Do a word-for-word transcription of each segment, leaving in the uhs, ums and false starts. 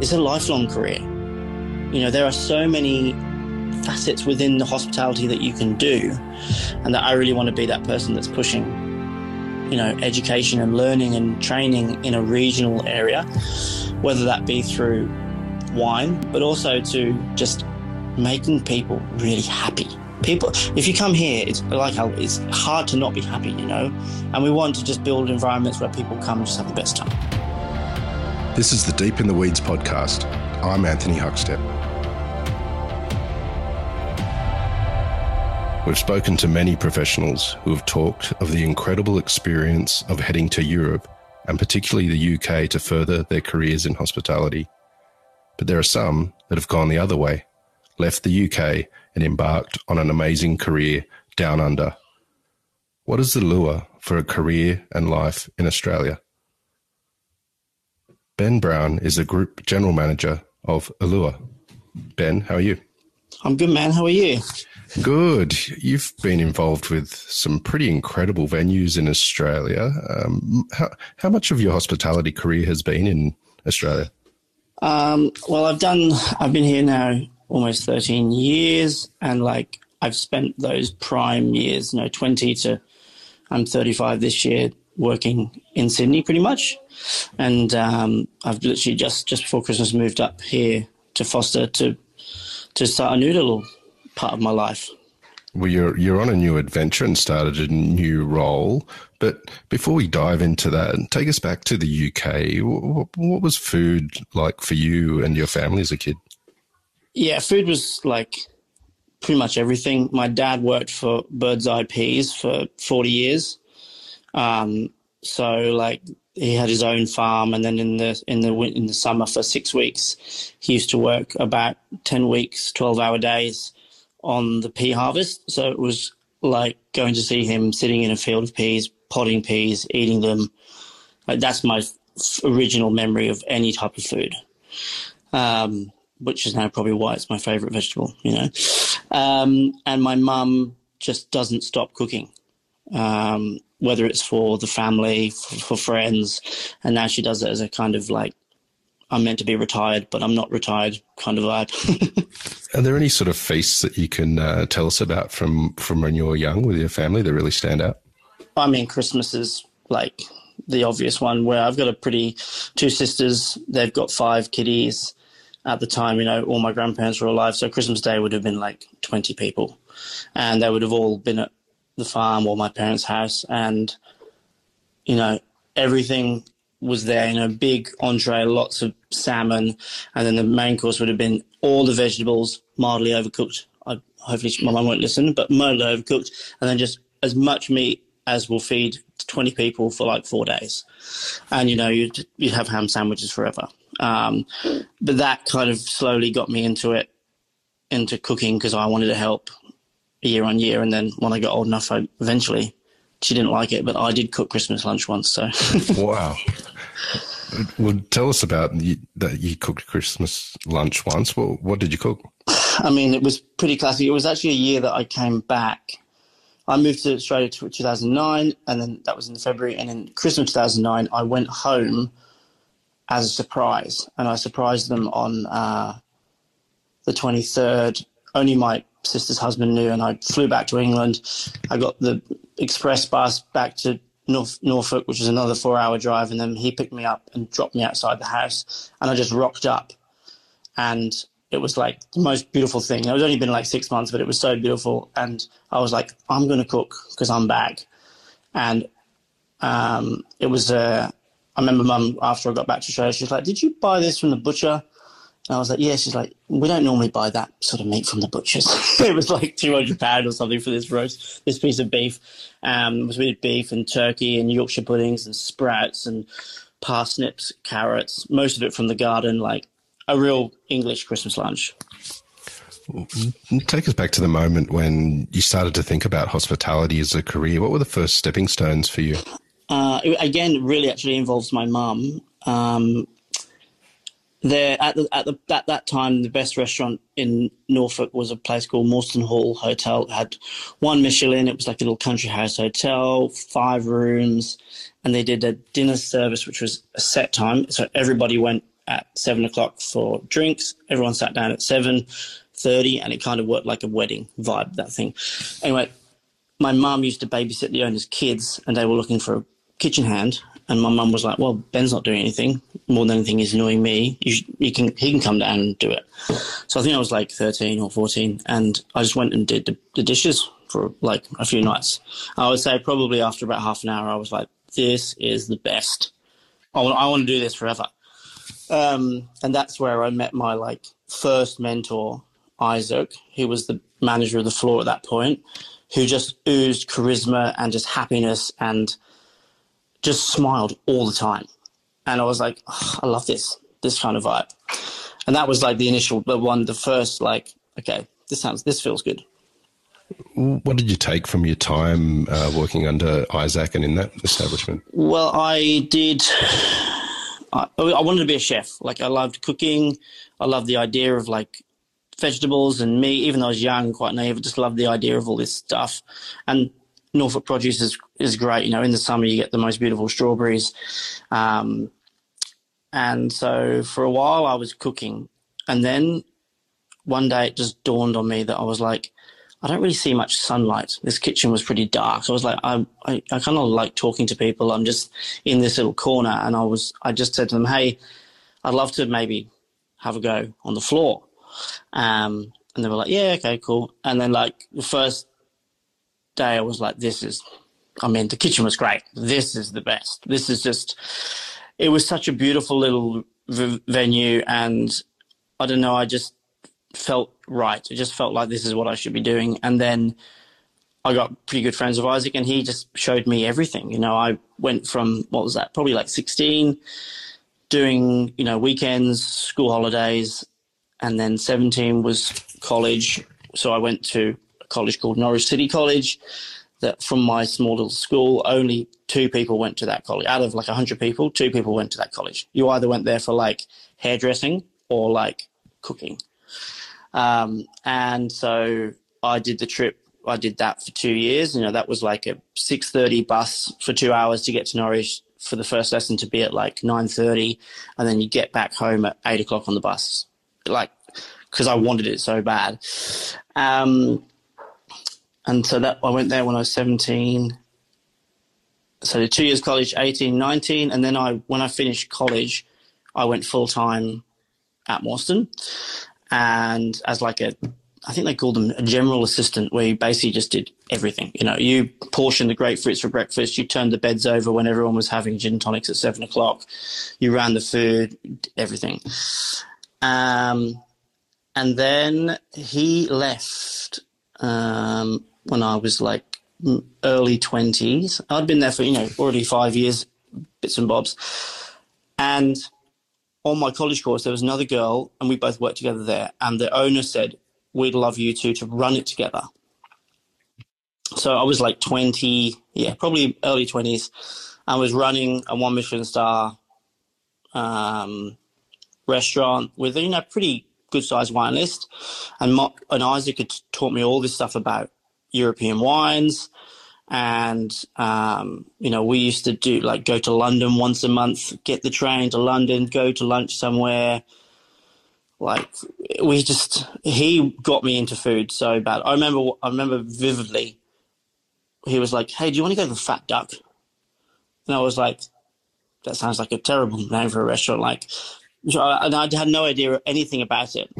it's a lifelong career. You know, there are so many facets within the hospitality that you can do, and that I really want to be that person that's pushing, you know, education and learning and training in a regional area, whether that be through wine, but also to just making people really happy. People, if you come here, it's like it's hard to not be happy, you know, and we want to just build environments where people come and just have the best time. This is the Deep in the Weeds podcast. I'm Anthony Huckstep. We've spoken to many professionals who have talked of the incredible experience of heading to Europe and particularly the U K to further their careers in hospitality. But there are some that have gone the other way, left the U K and embarked on an amazing career down under. What is the lure for a career and life in Australia? Ben Brown is the Group General Manager of Alluére. Ben, how are you? I'm good, man. How are you? Good. You've been involved with some pretty incredible venues in Australia. Um, how, how much of your hospitality career has been in Australia? Um, well, I've done, I've been here now almost thirteen years, and like I've spent those prime years, you know, twenty to I'm thirty-five this year, working in Sydney pretty much. And um, I've literally just, just before Christmas moved up here to Foster to, to start a new little part of my life. Well, you're you're on a new adventure and started a new role. But before we dive into that, take us back to the U K. What, what was food like for you and your family as a kid? Yeah, food was like pretty much everything. My dad worked for Bird's Eye Peas for forty years. Um, so like he had his own farm, and then in the in the in the summer for six weeks, he used to work about ten weeks, twelve-hour days on the pea harvest. So it was like going to see him sitting in a field of peas, potting peas, eating them. Like that's my f- original memory of any type of food, um, which is now probably why it's my favorite vegetable, you know. Um, and my mum just doesn't stop cooking, um, whether it's for the family, for, for friends. And now she does it as a kind of like, I'm meant to be retired, but I'm not retired kind of vibe. Are there any sort of feasts that you can uh, tell us about from, from when you were young with your family that really stand out? I mean, Christmas is like the obvious one, where I've got a pretty two sisters. They've got five kiddies. At the time, you know, all my grandparents were alive. So Christmas Day would have been like twenty people, and they would have all been at the farm or my parents' house. And, you know, everything was there, you know, big entree, lots of salmon, and then the main course would have been all the vegetables mildly overcooked. I, hopefully my mum won't listen, but mildly overcooked, and then just as much meat as will feed twenty people for like four days. And, you know, you'd, you'd have ham sandwiches forever. Um, but that kind of slowly got me into it, into cooking, because I wanted to help year on year. And then when I got old enough, I eventually... she didn't like it, but I did cook Christmas lunch once. So wow. Well, tell us about you, that you cooked Christmas lunch once. What, what did you cook? I mean, it was pretty classic. It was actually a year that I came back. I moved to Australia in two thousand nine, and then that was in February. And in Christmas two thousand nine, I went home as a surprise, and I surprised them on uh, the twenty-third. Only my sister's husband knew, and I flew back to England. I got the express bus back to North, Norfolk, which was another four-hour drive, and then he picked me up and dropped me outside the house, and I just rocked up, and it was like the most beautiful thing. It was only been like six months, but it was so beautiful, and I was like, I'm going to cook because I'm back. And um, it was, uh, I remember Mum, after I got back to Australia, she was like, did you buy this from the butcher? And I was like, yeah. She's like, we don't normally buy that sort of meat from the butchers. It was like two hundred pounds or something for this roast, this piece of beef. Um, we did beef and turkey and Yorkshire puddings and sprouts and parsnips, carrots, most of it from the garden, like a real English Christmas lunch. Take us back to the moment when you started to think about hospitality as a career. What were the first stepping stones for you? Uh, again, it really actually involves my mum. Um, There at the, at the at that time, the best restaurant in Norfolk was a place called Morston Hall Hotel. It had one Michelin. It was like a little country house hotel, five rooms, and they did a dinner service, which was a set time. So everybody went at seven o'clock for drinks. Everyone sat down at seven thirty, and it kind of worked like a wedding vibe, that thing. Anyway, my mum used to babysit the owner's kids, and they were looking for a kitchen hand. And my mum was like, well, Ben's not doing anything. More than anything, he's annoying me. You, should, you can, he can come down and do it. So I think I was like thirteen or fourteen, and I just went and did the, the dishes for like a few nights. I would say probably after about half an hour, I was like, this is the best. I want, I want to do this forever. Um, and that's where I met my like first mentor, Isaac, who was the manager of the floor at that point, who just oozed charisma and just happiness and just smiled all the time. And I was like, oh, I love this, this kind of vibe. And that was like the initial, the one, the first like, okay, this sounds, this feels good. What did you take from your time uh, working under Isaac and in that establishment? Well, I did, I, I wanted to be a chef. Like I loved cooking. I loved the idea of like vegetables and meat. Even though I was young, quite naive, I just loved the idea of all this stuff. And Norfolk produce is, is great. You know, in the summer you get the most beautiful strawberries. Um, and so for a while I was cooking. And then one day it just dawned on me that I was like, I don't really see much sunlight. This kitchen was pretty dark. So I was like, I, I, I kind of like talking to people. I'm just in this little corner. And I was, I just said to them, hey, I'd love to maybe have a go on the floor. Um, and they were like, yeah, okay, cool. And then like the first day I was like, this is, I mean, the kitchen was great. This is the best. This is just, it was such a beautiful little v- venue. And I don't know, I just, felt right. It just felt like this is what I should be doing. And then I got pretty good friends with Isaac, and he just showed me everything. You know, I went from, what was that, probably like sixteen, doing, you know, weekends, school holidays, and then seventeen was college. So I went to a college called Norwich City College. That from my small little school, only two people went to that college. Out of like one hundred people, two people went to that college. You either went there for like hairdressing or like cooking. Um, and so I did the trip. I did that for two years. You know, that was like a six thirty bus for two hours to get to Norwich for the first lesson to be at like nine thirty. And then you get back home at eight o'clock on the bus, like, cause I wanted it so bad. Um, and so that I went there when I was seventeen. So I did two years college, eighteen, nineteen. And then I, when I finished college, I went full time at Morston. And as like a, I think they called them a general assistant, where you basically just did everything. You know, you portioned the grapefruits for breakfast. You turned the beds over when everyone was having gin and tonics at seven o'clock. You ran the food, everything. Um, and then he left um, when I was like early twenties. I'd been there for, you know, already five years, bits and bobs. And on my college course, there was another girl, and we both worked together there. And the owner said, we'd love you two to run it together. So I was like twenty, yeah, probably early twenties. I was running a one Michelin star um, restaurant with, you know, pretty good sized wine list. And, Mo- and Isaac had taught me all this stuff about European wines. And, um, you know, we used to do like go to London once a month, get the train to London, go to lunch somewhere. Like we just, he got me into food so bad. I remember, I remember vividly, he was like, hey, do you want to go to the Fat Duck? And I was like, that sounds like a terrible name for a restaurant. Like, and I had no idea anything about it.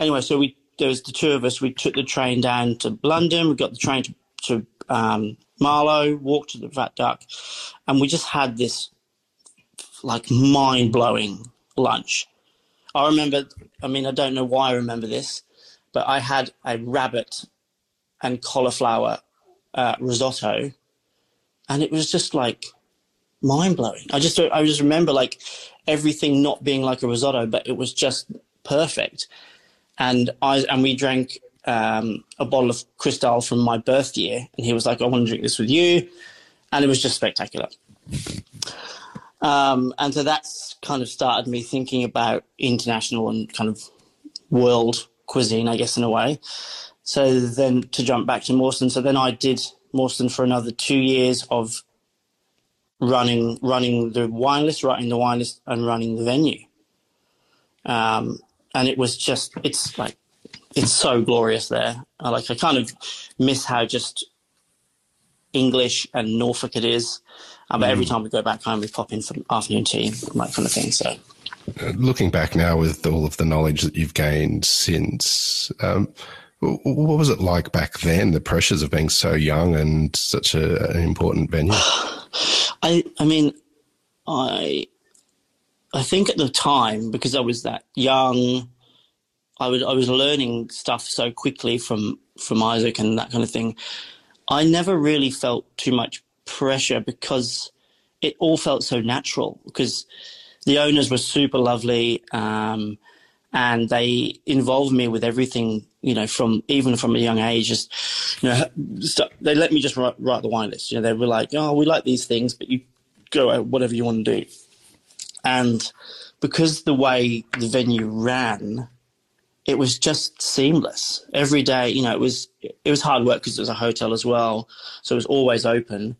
Anyway, so we, there was the two of us, we took the train down to London. We got the train to, to um Marlow, walked to the Fat Duck, and we just had this like mind-blowing lunch. I remember, I mean, I don't know why I remember this, but I had a rabbit and cauliflower uh, risotto, and it was just like mind-blowing. I just I just remember like everything not being like a risotto, but it was just perfect. And I and we drank Um, a bottle of Cristal from my birth year, and he was like, I want to drink this with you, and it was just spectacular. Um, and so that's kind of started me thinking about international and kind of world cuisine, I guess, in a way. So then to jump back to Morston, so then I did Morston for another two years of running running the wine list, writing the wine list, and running the venue. Um, and it was just, it's like, it's so glorious there. I, like, I kind of miss how just English and Norfolk it is. Um, but mm. every time we go back home, we pop in for afternoon tea and that kind of thing. So, looking back now with all of the knowledge that you've gained since, um, what was it like back then, the pressures of being so young and such a, an important venue? I, I mean, I... I think at the time, because I was that young, I was I was learning stuff so quickly from, from Isaac and that kind of thing. I never really felt too much pressure because it all felt so natural, because the owners were super lovely, um, and they involved me with everything, you know, from even from a young age. Just, you know, st- they let me just write, write the wine list. You know, they were like, oh, we like these things, but you go out whatever you want to do. And because the way the venue ran, it was just seamless. Every day, you know, it was it was hard work because it was a hotel as well, so it was always open.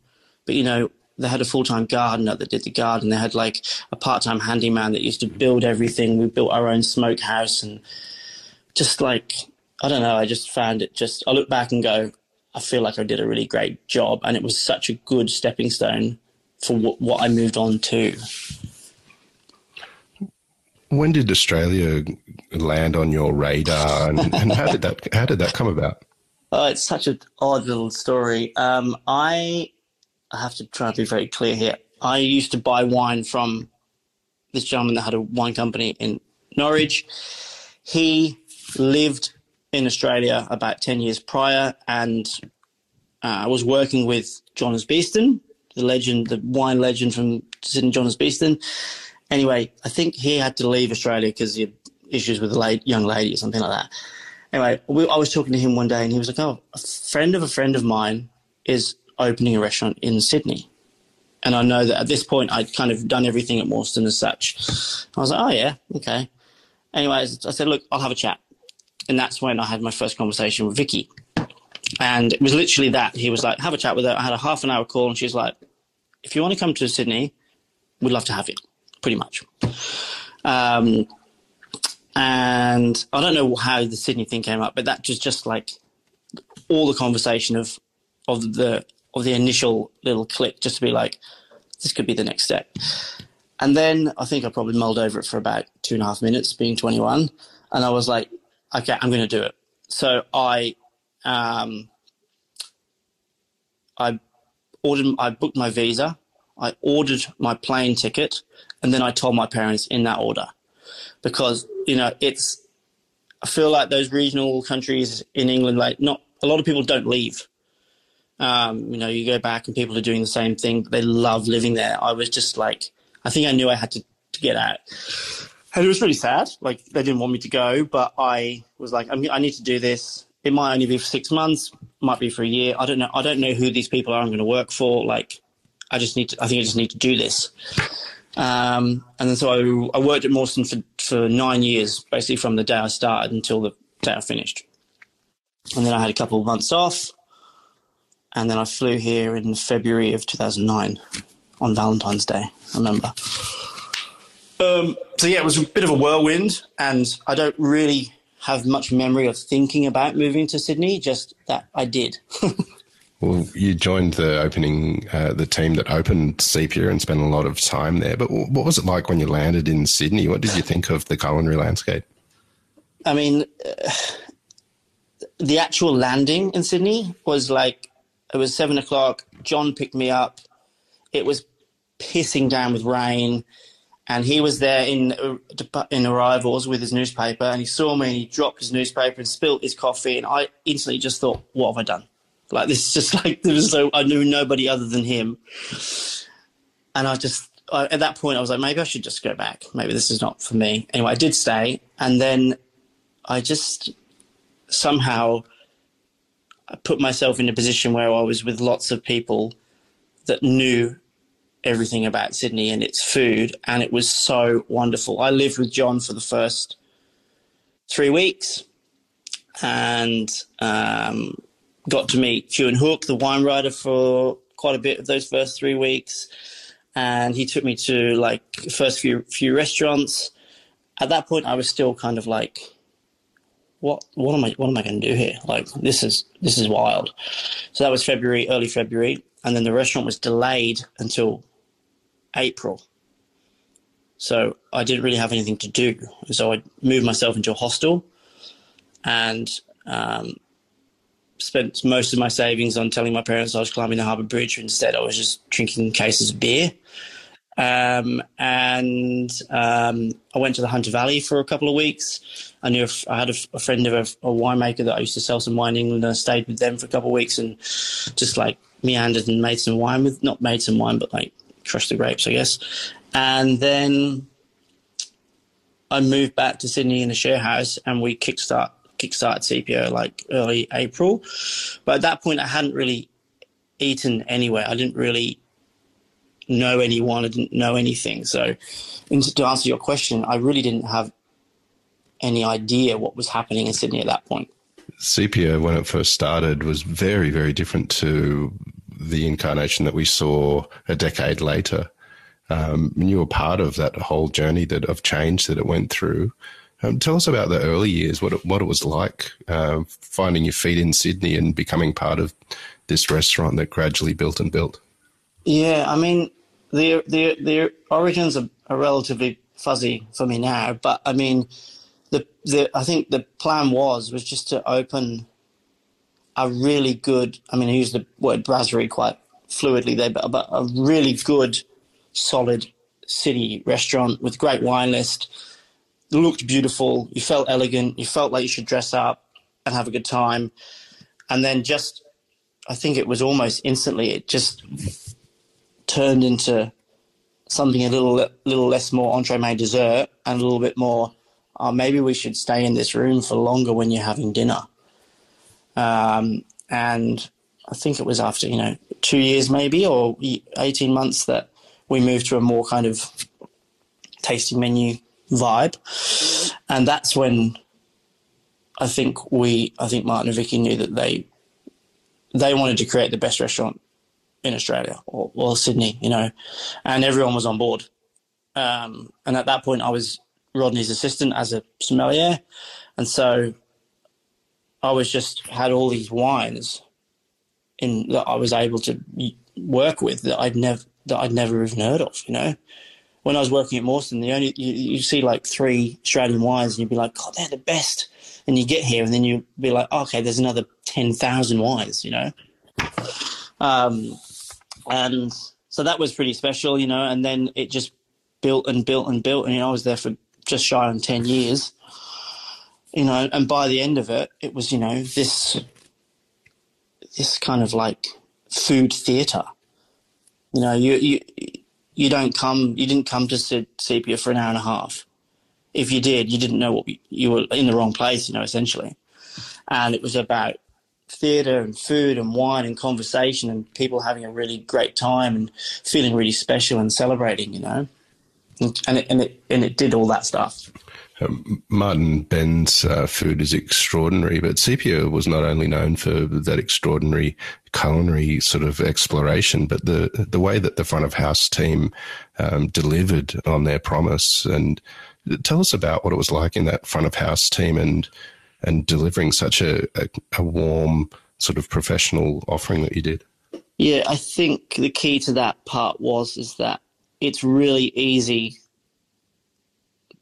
But, you know, they had a full-time gardener that did the garden. They had, like, a part-time handyman that used to build everything. We built our own smokehouse and just, like, I don't know, I just found it just – I look back and go, I feel like I did a really great job, and it was such a good stepping stone for w- what I moved on to. When did Australia land on your radar, and, and how did that how did that come about? Oh, it's such an odd little story. Um, I I have to try and be very clear here. I used to buy wine from this gentleman that had a wine company in Norwich. He lived in Australia about ten years prior, and uh, I was working with Jonas Beeston, the legend, the wine legend from Sydney, Jonas Beeston. Anyway, I think he had to leave Australia because he had issues with a late, young lady or something like that. Anyway, we, I was talking to him one day and he was like, oh, a friend of a friend of mine is opening a restaurant in Sydney. And I know that at this point I'd kind of done everything at Morston as such. I was like, oh, yeah, okay. Anyways, I said, look, I'll have a chat. And that's when I had my first conversation with Vicky. And it was literally that. He was like, have a chat with her. I had a half an hour call and she's like, if you want to come to Sydney, we'd love to have you. Pretty much. Um, and I don't know how the Sydney thing came up, but that just, just like all the conversation of, of the, of the initial little click, just to be like, this could be the next step. And then I think I probably mulled over it for about two and a half minutes being twenty-one. And I was like, okay, I'm going to do it. So I, um, I ordered, I booked my visa. I ordered my plane ticket. And then I told my parents in that order, because, you know, it's, I feel like those regional countries in England, like not a lot of people don't leave. Um, you know, you go back and people are doing the same thing. But they love living there. I was just like, I think I knew I had to, to get out. And it was really sad. Like they didn't want me to go, but I was like, I'm, I need to do this. It might only be for six months, might be for a year. I don't know. I don't know who these people are I'm going to work for. Like, I just need to, I think I just need to do this. Um, and then so I, I worked at Morston for, for nine years, basically from the day I started until the day I finished. And then I had a couple of months off, and then I flew here in February of two thousand nine on Valentine's Day, I remember. Um, so, yeah, it was a bit of a whirlwind, and I don't really have much memory of thinking about moving to Sydney, just that I did. Well, you joined the opening, uh, the team that opened Sepia and spent a lot of time there. But what was it like when you landed in Sydney? What did you think of the culinary landscape? I mean, uh, the actual landing in Sydney was like, it was seven o'clock. John picked me up. It was pissing down with rain. And he was there in in arrivals with his newspaper. And he saw me and he dropped his newspaper and spilled his coffee. And I instantly just thought, what have I done? Like this, just like there was so I knew nobody other than him, and I just I, at that point I was like, maybe I should just go back. Maybe this is not for me. Anyway, I did stay, and then I just somehow I put myself in a position where I was with lots of people that knew everything about Sydney and its food, and it was so wonderful. I lived with John for the first three weeks, and um. got to meet Hugh and Hook, the wine writer, for quite a bit of those first three weeks. And he took me to like first few, few restaurants. at that point I was still kind of like, what what am I what am I going to do here? Like, this is this is wild. So that was February, early February, and then the restaurant was delayed until April. So I didn't really have anything to do. So I moved myself into a hostel and um, spent most of my savings on telling my parents I was climbing the Harbour Bridge. Instead, I was just drinking cases of beer. Um, and um, I went to the Hunter Valley for a couple of weeks. I knew I had a, a friend of a, a winemaker that I used to sell some wine in England. I stayed with them for a couple of weeks and just like meandered and made some wine with, not made some wine, but like crushed the grapes, I guess. And then I moved back to Sydney in a share house, and we kickstart kickstarted C P O like early April. But at that point, I hadn't really eaten anywhere. I didn't really know anyone. I didn't know anything. So in, to answer your question, I really didn't have any idea what was happening in Sydney at that point. C P O, when it first started, was very, very different to the incarnation that we saw a decade later. Um, and you were part of that whole journey that of change that it went through. Um, tell us about the early years, what it, what it was like uh, finding your feet in Sydney and becoming part of this restaurant that gradually built and built. Yeah, I mean, the the the origins are, are relatively fuzzy for me now, but I mean, the the I think the plan was was just to open a really good. I mean, I use the word brasserie quite fluidly there, but, but a really good, solid city restaurant with great wine list. It looked beautiful. You felt elegant. You felt like you should dress up and have a good time. And then just, I think it was almost instantly, it just turned into something a little, little less more entremet dessert and a little bit more, uh, maybe we should stay in this room for longer when you're having dinner. Um, and I think it was after, you know, two years maybe or eighteen months that we moved to a more kind of tasting menu vibe. And that's when I think we, I think Martin and Vicky knew that they, they wanted to create the best restaurant in Australia or, or Sydney, you know, and everyone was on board. Um, and at that point I was Rodney's assistant as a sommelier. And so I was just had all these wines in that I was able to work with that I'd never, that I'd never even heard of, you know. When I was working at Morston, the only you, you see like three Australian wines and you'd be like, God, they're the best. And you get here and then you'd be like, oh, okay, there's another ten thousand wines, you know. Um, and so that was pretty special, you know, and then it just built and built and built. And, you know, I was there for just shy on ten years, you know, and by the end of it, it was, you know, this this kind of like food theatre. You know, you, you you don't come, you didn't come to Sepia for an hour and a half. If you did, you didn't know what, you, you were in the wrong place, you know, essentially. And it was about theatre and food and wine and conversation and people having a really great time and feeling really special and celebrating, you know. And it, and it, and it did all that stuff. Um, Martin, Ben's uh, food is extraordinary, but Sepia was not only known for that extraordinary culinary sort of exploration, but the the way that the front of house team um, delivered on their promise. And tell us about what it was like in that front of house team and and delivering such a, a, a warm sort of professional offering that you did. Yeah, I think the key to that part was is that it's really easy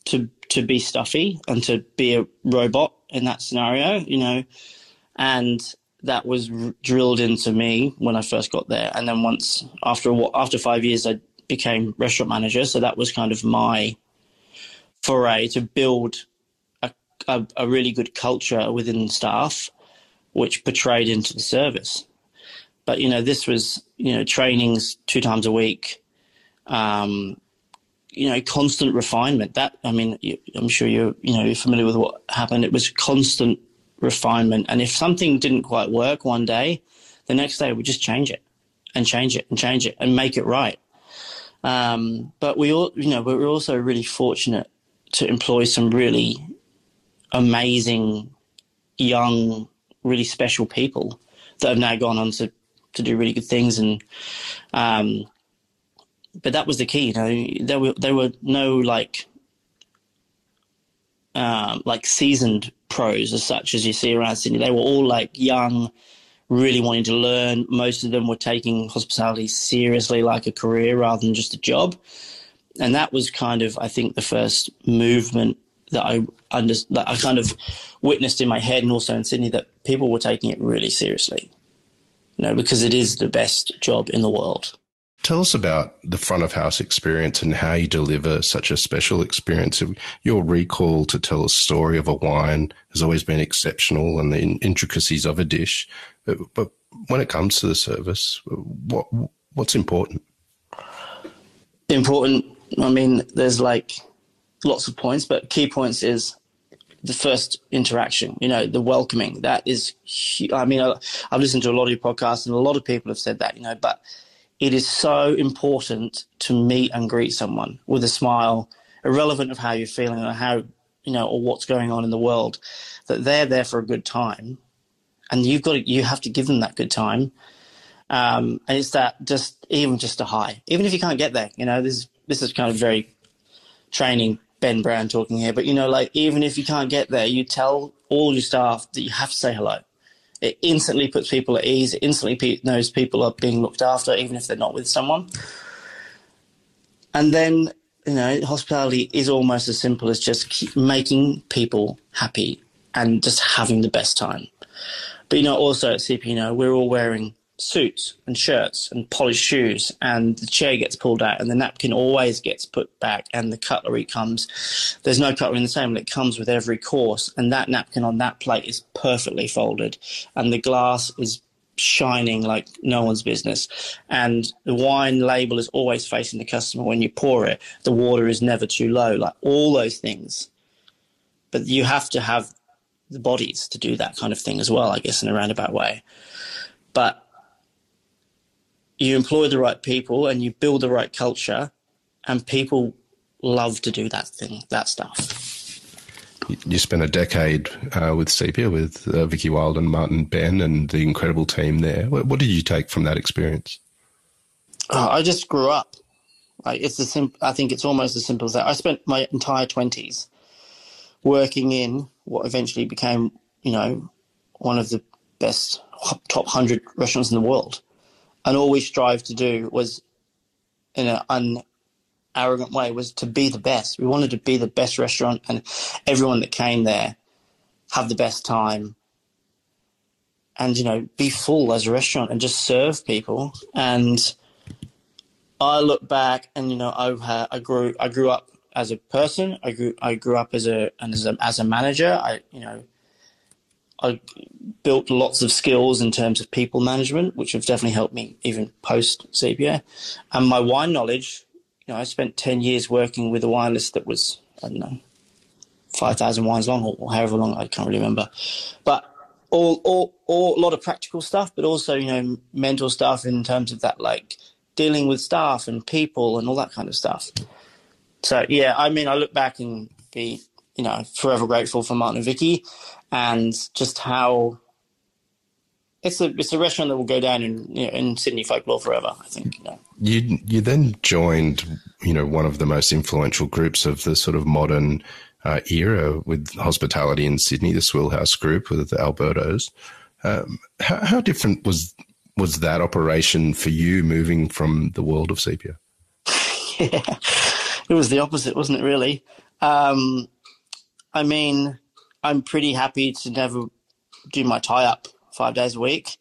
to to be stuffy and to be a robot in that scenario, you know, and that was r- drilled into me when I first got there. And then once after, after five years, I became restaurant manager. So that was kind of my foray to build a, a, a really good culture within staff, which portrayed into the service. But, you know, this was, you know, trainings two times a week, um, you know, constant refinement. That, I mean, you, I'm sure you're, you know, you're familiar with what happened. It was constant refinement. And if something didn't quite work one day, the next day we just change it and change it and change it and make it right. Um, but we all, you know, we were also really fortunate to employ some really amazing, young, really special people that have now gone on to, to do really good things. And, um, but that was the key, you know, there were, there were no like um, like seasoned pros as such as you see around Sydney. They were all like young, really wanting to learn. Most of them were taking hospitality seriously, like a career rather than just a job. And that was kind of, I think, the first movement that I under, that I kind of witnessed in my head and also in Sydney, that people were taking it really seriously, you know, because it is the best job in the world. Tell us about the front of house experience and how you deliver such a special experience. Your recall to tell a story of a wine has always been exceptional, and the intricacies of a dish. But when it comes to the service, what what's important? Important, I mean, there's like lots of points, but key points is the first interaction, you know, the welcoming. That is, I mean, I've listened to a lot of your podcasts and a lot of people have said that, you know, but it is so important to meet and greet someone with a smile, irrelevant of how you're feeling or how, you know, or what's going on in the world, that they're there for a good time. And you've got to, you have to give them that good time. Um, and it's that just, even just a hi, even if you can't get there, you know, this, this is kind of very training Ben Brown talking here, but you know, like, even if you can't get there, you tell all your staff that you have to say hello. It instantly puts people at ease. It instantly pe- knows people are being looked after, even if they're not with someone. And then, you know, hospitality is almost as simple as just keep making people happy and just having the best time. But, you know, also at C P, you know, we're all wearing suits and shirts and polished shoes, and the chair gets pulled out and the napkin always gets put back and the cutlery comes. There's no cutlery in the table. It comes with every course, and that napkin on that plate is perfectly folded and the glass is shining like no one's business. And the wine label is always facing the customer when you pour it. The water is never too low, like all those things. But you have to have the bodies to do that kind of thing as well, I guess, in a roundabout way. But you employ the right people and you build the right culture, and people love to do that thing, that stuff. You spent a decade uh, with Sepia, with uh, Vicky Wilde and Martin Ben and the incredible team there. What, what did you take from that experience? Oh, I just grew up. Like it's a simp- I think it's almost as simple as that. I spent my entire twenties working in what eventually became, you know, one of the best top one hundred restaurants in the world. And all we strived to do was, in an arrogant way, was to be the best. We wanted to be the best restaurant, and everyone that came there have the best time and, you know, be full as a restaurant and just serve people. And I look back and, you know, I, I grew I grew up as a person. I grew I grew up as a and as a, as a manager. I, you know, I built lots of skills in terms of people management, which have definitely helped me even post C P A. And my wine knowledge, you know, I spent ten years working with a wine list that was, I don't know, five thousand wines long or however long, I can't really remember. But all, all, all, a lot of practical stuff, but also, you know, mental stuff in terms of that, like dealing with staff and people and all that kind of stuff. So, yeah, I mean, I look back and be, you know, forever grateful for Martin and Vicky, and just how it's a it's a restaurant that will go down in, you know, in Sydney folklore forever, I think. You know. You you then joined, you know, one of the most influential groups of the sort of modern uh, era with hospitality in Sydney, the Swillhouse Group with the Albertos. Um, how, how different was was that operation for you, moving from the world of Sepia? Yeah, it was the opposite, wasn't it? Really, um, I mean. I'm pretty happy to never do my tie-up five days a week.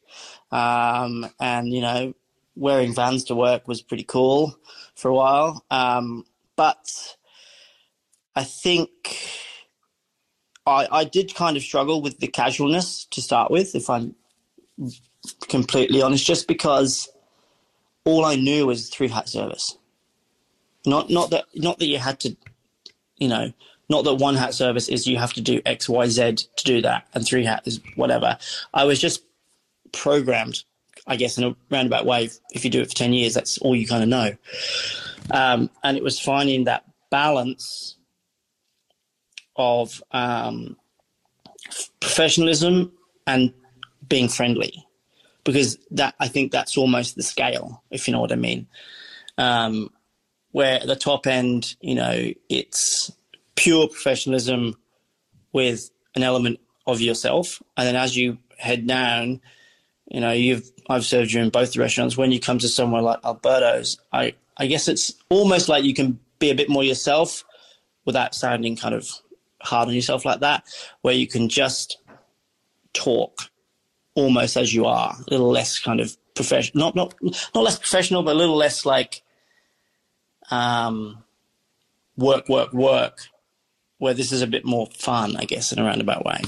Um, and, you know, wearing Vans to work was pretty cool for a while. Um, but I think I, I did kind of struggle with the casualness to start with, if I'm completely honest, just because all I knew was three-hat service. Not, not that, not that you had to, you know, not that one hat service is you have to do X, Y, Z to do that, and three hat is whatever. I was just programmed, I guess, in a roundabout way. If you do it for ten years, that's all you kind of know. Um, and it was finding that balance of um, professionalism and being friendly, because that, I think that's almost the scale, if you know what I mean. Um, where at the top end, you know, it's pure professionalism with an element of yourself. And then as you head down, you know, you've I've served you in both the restaurants. When you come to somewhere like Alberto's, I, I guess it's almost like you can be a bit more yourself without sounding kind of hard on yourself like that, where you can just talk almost as you are, a little less kind of professional, not, not, not less professional, but a little less like um, work, work, work, where this is a bit more fun, I guess, in a roundabout way.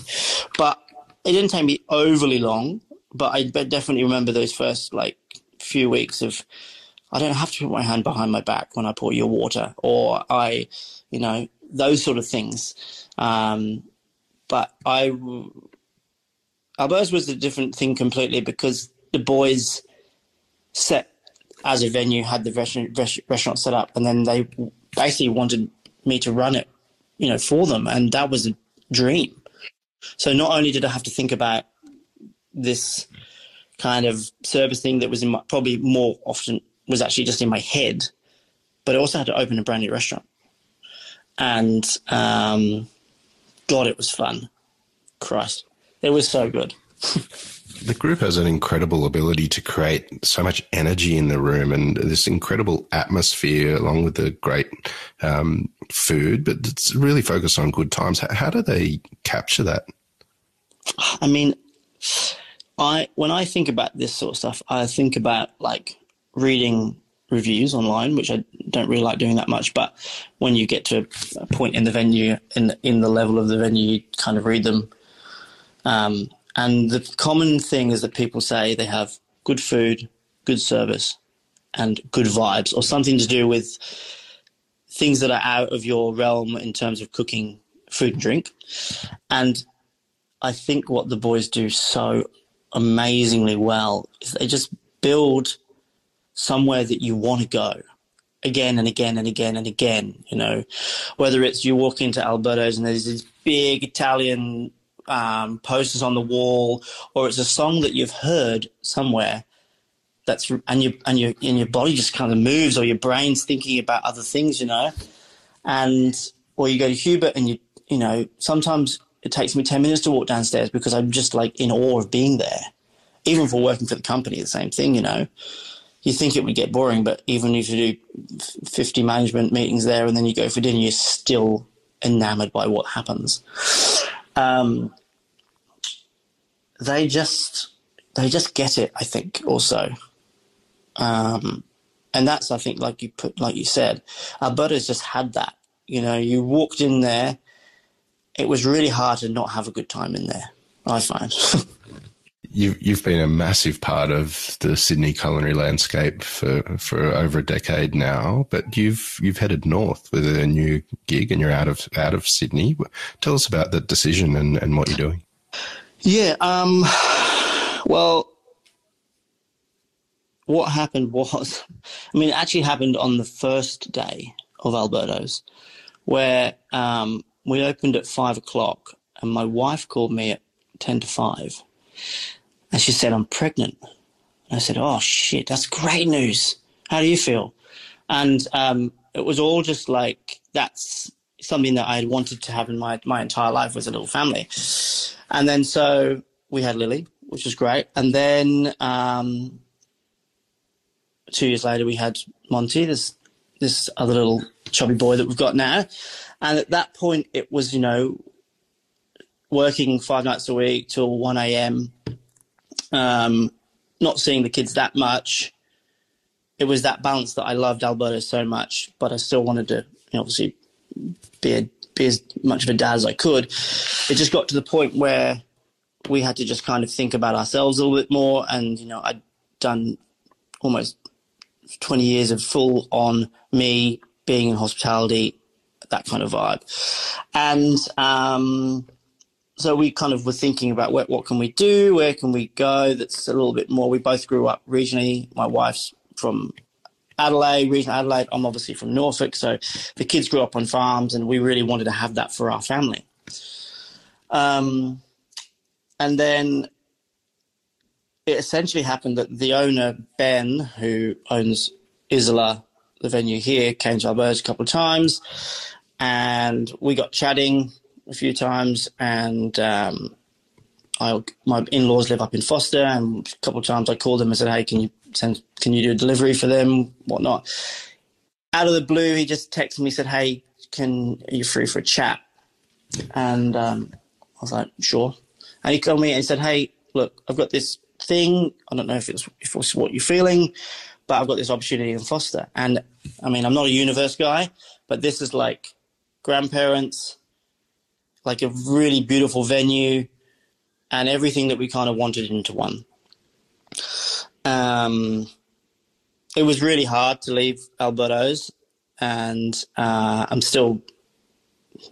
But it didn't take me overly long, but I definitely remember those first like few weeks of, I don't have to put my hand behind my back when I pour your water, or I, you know, those sort of things. Um, but I, Alberto's was a different thing completely, because the boys set as a venue, had the restaurant set up, and then they basically wanted me to run it, you know, for them. And that was a dream. So not only did I have to think about this kind of service thing that was in my, probably more often was actually just in my head, but I also had to open a brand new restaurant. And um, God, it was fun. Christ, it was so good. The group has an incredible ability to create so much energy in the room and this incredible atmosphere, along with the great um, food, but it's really focused on good times. How, how do they capture that? I mean, I when I think about this sort of stuff, I think about like reading reviews online, which I don't really like doing that much. But when you get to a point in the venue, in the, in the level of the venue, you kind of read them. Um, and the common thing is that people say they have good food, good service, and good vibes, or something to do with things that are out of your realm in terms of cooking, food and drink. And I think what the boys do so amazingly well is they just build somewhere that you want to go again and again and again and again, you know, whether it's you walk into Alberto's and there's these big Italian um, posters on the wall, or it's a song that you've heard somewhere that's, and you, and you, and your body just kind of moves, or your brain's thinking about other things, you know, and, or you go to Hubert and you, you know, sometimes it takes me ten minutes to walk downstairs because I'm just like in awe of being there, even for working for the company, the same thing, you know. You think it would get boring, but even if you do fifty management meetings there and then you go for dinner, you're still enamored by what happens. Um, they just they just get it, I think, also. Um, and that's, I think, like you put, like you said, Alberto's just had that. You know, you walked in there. It was really hard to not have a good time in there, I find. You've you've been a massive part of the Sydney culinary landscape for, for over a decade now, but you've you've headed north with a new gig and you're out of out of Sydney. Tell us about that decision and, and what you're doing. Yeah, um, well, what happened was, I mean, it actually happened on the first day of Alberto's, where um, we opened at five o'clock, and my wife called me at ten to five. And she said, I'm pregnant. And I said, oh, shit, that's great news. How do you feel? And um, it was all just like, that's something that I had wanted to have in my, my entire life, was a little family. And then so we had Lily, which was great. And then um, two years later, we had Monty, this this other little chubby boy that we've got now. And at that point, it was, you know, working five nights a week till one a.m., um, not seeing the kids that much. It was that balance that I loved Alberto's so much, but I still wanted to, you know, obviously be, a, be as much of a dad as I could. It just got to the point where we had to just kind of think about ourselves a little bit more. And, you know, I'd done almost twenty years of full on me being in hospitality, that kind of vibe. And, um, so we kind of were thinking about what, what can we do, where can we go that's a little bit more. We both grew up regionally. My wife's from Adelaide, region Adelaide. I'm obviously from Norfolk. So the kids grew up on farms and we really wanted to have that for our family. Um, and then it essentially happened that the owner, Ben, who owns Isola, the venue here, came to Alberto's a couple of times and we got chatting. a few times, and um, I my in-laws live up in Foster, and a couple of times I called them and said, "Hey, can you send? Can you do a delivery for them? Whatnot?" Out of the blue, he just texted me, said, "Hey, can are you free for a chat?" And um, I was like, "Sure." And he called me and said, "Hey, look, I've got this thing. I don't know if it's if it's what you're feeling, but I've got this opportunity in Foster." And I mean, I'm not a universe guy, but this is like grandparents, like a really beautiful venue, and everything that we kind of wanted into one. Um, it was really hard to leave Albertos, and uh, I'm still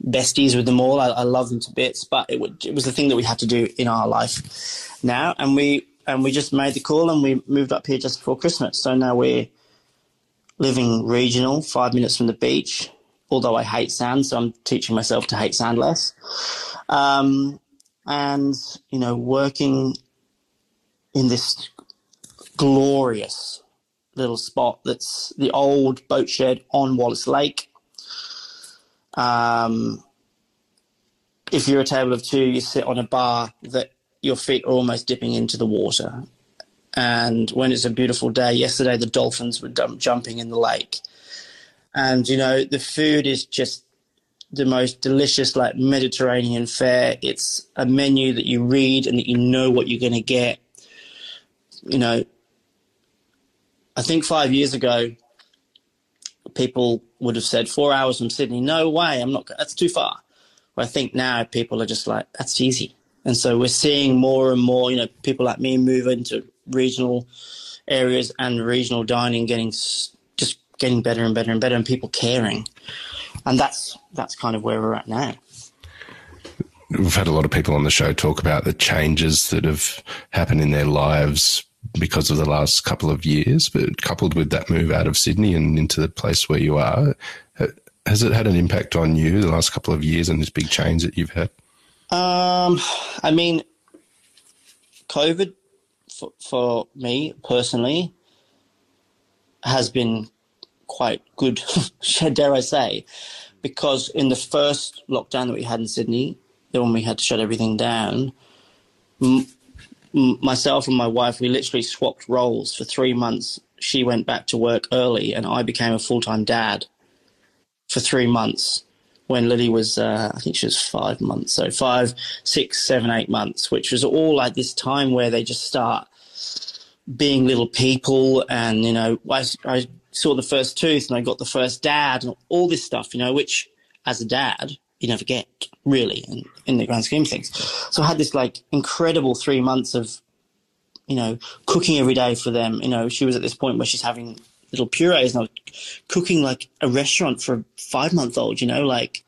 besties with them all. I, I love them to bits, but it, would, it was the thing that we had to do in our life now. And we and we just made the call, and we moved up here just before Christmas. So now we're living regional, five minutes from the beach, although I hate sand, so I'm teaching myself to hate sand less. Um, and, you know, working in this glorious little spot that's the old boat shed on Wallis Lake. Um, if you're a table of two, you sit on a bar that your feet are almost dipping into the water. And when it's a beautiful day, yesterday the dolphins were dump, jumping in the lake. And, you know, the food is just the most delicious, like, Mediterranean fare. It's a menu that you read and that you know what you're going to get. You know, I think five years ago, people would have said four hours from Sydney. No way, I'm not. That's too far. But I think now people are just like, that's easy. And so we're seeing more and more, you know, people like me move into regional areas and regional dining getting just getting better and better and better, and people caring. And that's that's kind of where we're at now. We've had a lot of people on the show talk about the changes that have happened in their lives because of the last couple of years, but coupled with that move out of Sydney and into the place where you are, has it had an impact on you the last couple of years and this big change that you've had? Um, I mean, COVID for, for me personally has been quite good, dare I say, because in the first lockdown that we had in Sydney, when we had to shut everything down, m- myself and my wife, we literally swapped roles for three months. She went back to work early and I became a full-time dad for three months when Lily was, uh, I think she was five months. So five, six, seven, eight months, which was all like this time where they just start being little people. And, you know, I, I saw the first tooth and I got the first dad and all this stuff, you know, which as a dad, you never get really in, in the grand scheme of things. So I had this like incredible three months of, you know, cooking every day for them. You know, she was at this point where she's having little purees and I was cooking like a restaurant for a five-month-old, you know, like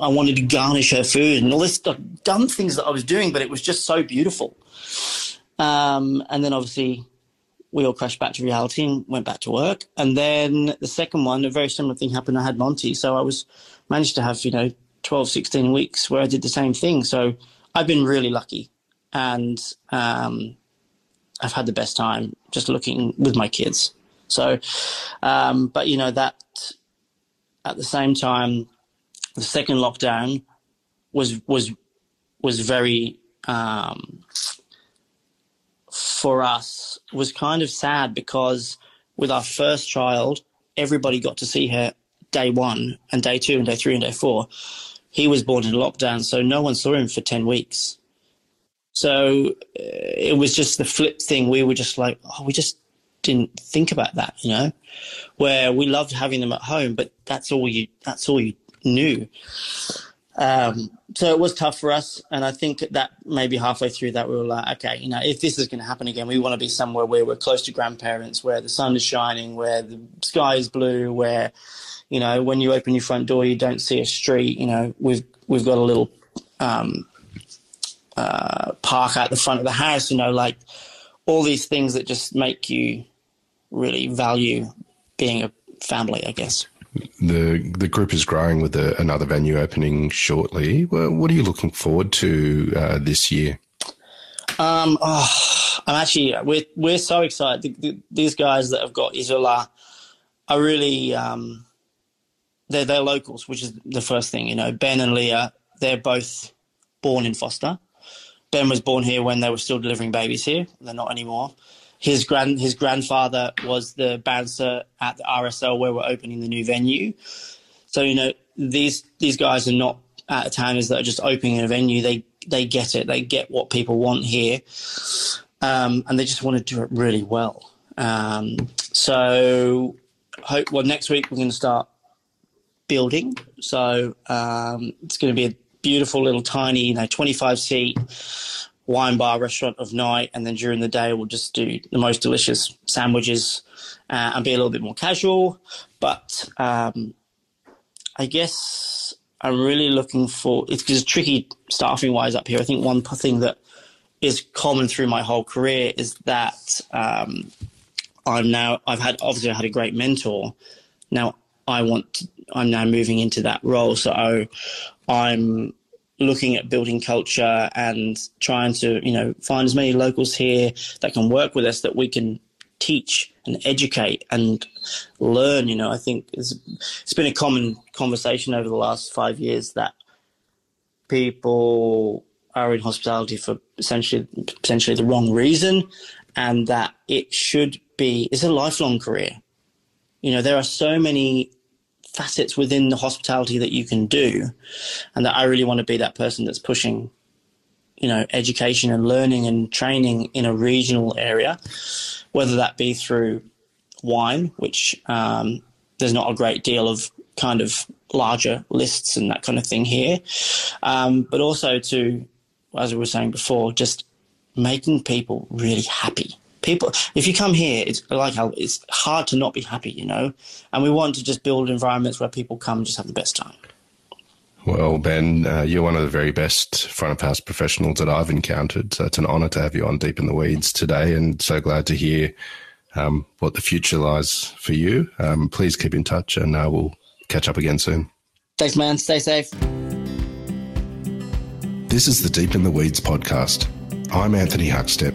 I wanted to garnish her food and all this stuff, dumb things that I was doing, but it was just so beautiful. Um, and then obviously we all crashed back to reality and went back to work. And then the second one, a very similar thing happened. I had Monty. So I was managed to have, you know, twelve, sixteen weeks where I did the same thing. So I've been really lucky and um, I've had the best time just looking with my kids. So, um, but, you know, that at the same time, the second lockdown was, was, was very, um, for us was kind of sad because with our first child, everybody got to see her day one and day two and day three and day four. He was born in lockdown, so no one saw him for ten weeks. So it was just the flip thing. We were just like, oh, we just didn't think about that, you know, where we loved having them at home, but that's all you, that's all you knew. Um, so it was tough for us. And I think that maybe halfway through that, we were like, okay, you know, if this is going to happen again, we want to be somewhere where we're close to grandparents, where the sun is shining, where the sky is blue, where, you know, when you open your front door, you don't see a street. You know, we've, we've got a little, um, uh, park out the front of the house, you know, like all these things that just make you really value being a family, I guess. The the group is growing with a, another venue opening shortly. Well, what are you looking forward to uh, this year? Um, oh, I'm actually we're we're so excited. The, the, these guys that have got Isola are really um, they're, they're locals, which is the first thing, you know. Ben and Leah, they're both born in Foster. Ben was born here when they were still delivering babies here. They're not anymore. His grand his grandfather was the bouncer at the R S L where we're opening the new venue. So, you know, these these guys are not out-of-towners that are just opening a venue. They they get it. They get what people want here. Um, and they just want to do it really well. Um, so, hope well, next week we're going to start building. So um, it's going to be a beautiful little tiny, you know, twenty-five seat wine bar restaurant of night, and then during the day we'll just do the most delicious sandwiches uh, and be a little bit more casual. But um, I guess I'm really looking for – it's because it's tricky staffing-wise up here. I think one thing that is common through my whole career is that um, I'm now – I've had – obviously I had a great mentor. Now I want to, I'm now moving into that role, so I'm – looking at building culture and trying to, you know, find as many locals here that can work with us that we can teach and educate and learn. You know, I think it's, it's been a common conversation over the last five years that people are in hospitality for essentially potentially the wrong reason, and that it should be, it's a lifelong career. You know, there are so many facets within the hospitality that you can do, and that I really want to be that person that's pushing, you know, education and learning and training in a regional area, whether that be through wine, which um, there's not a great deal of kind of larger lists and that kind of thing here, um, but also to, as we were saying before, just making people really happy. People, if you come here, it's like it's hard to not be happy, you know, and we want to just build environments where people come and just have the best time. Well, Ben, uh, you're one of the very best front of house professionals that I've encountered. So it's an honor to have you on Deep in the Weeds today, and so glad to hear um, what the future lies for you. Um, please keep in touch, and uh, we'll catch up again soon. Thanks, man. Stay safe. This is the Deep in the Weeds podcast. I'm Anthony Huckstep.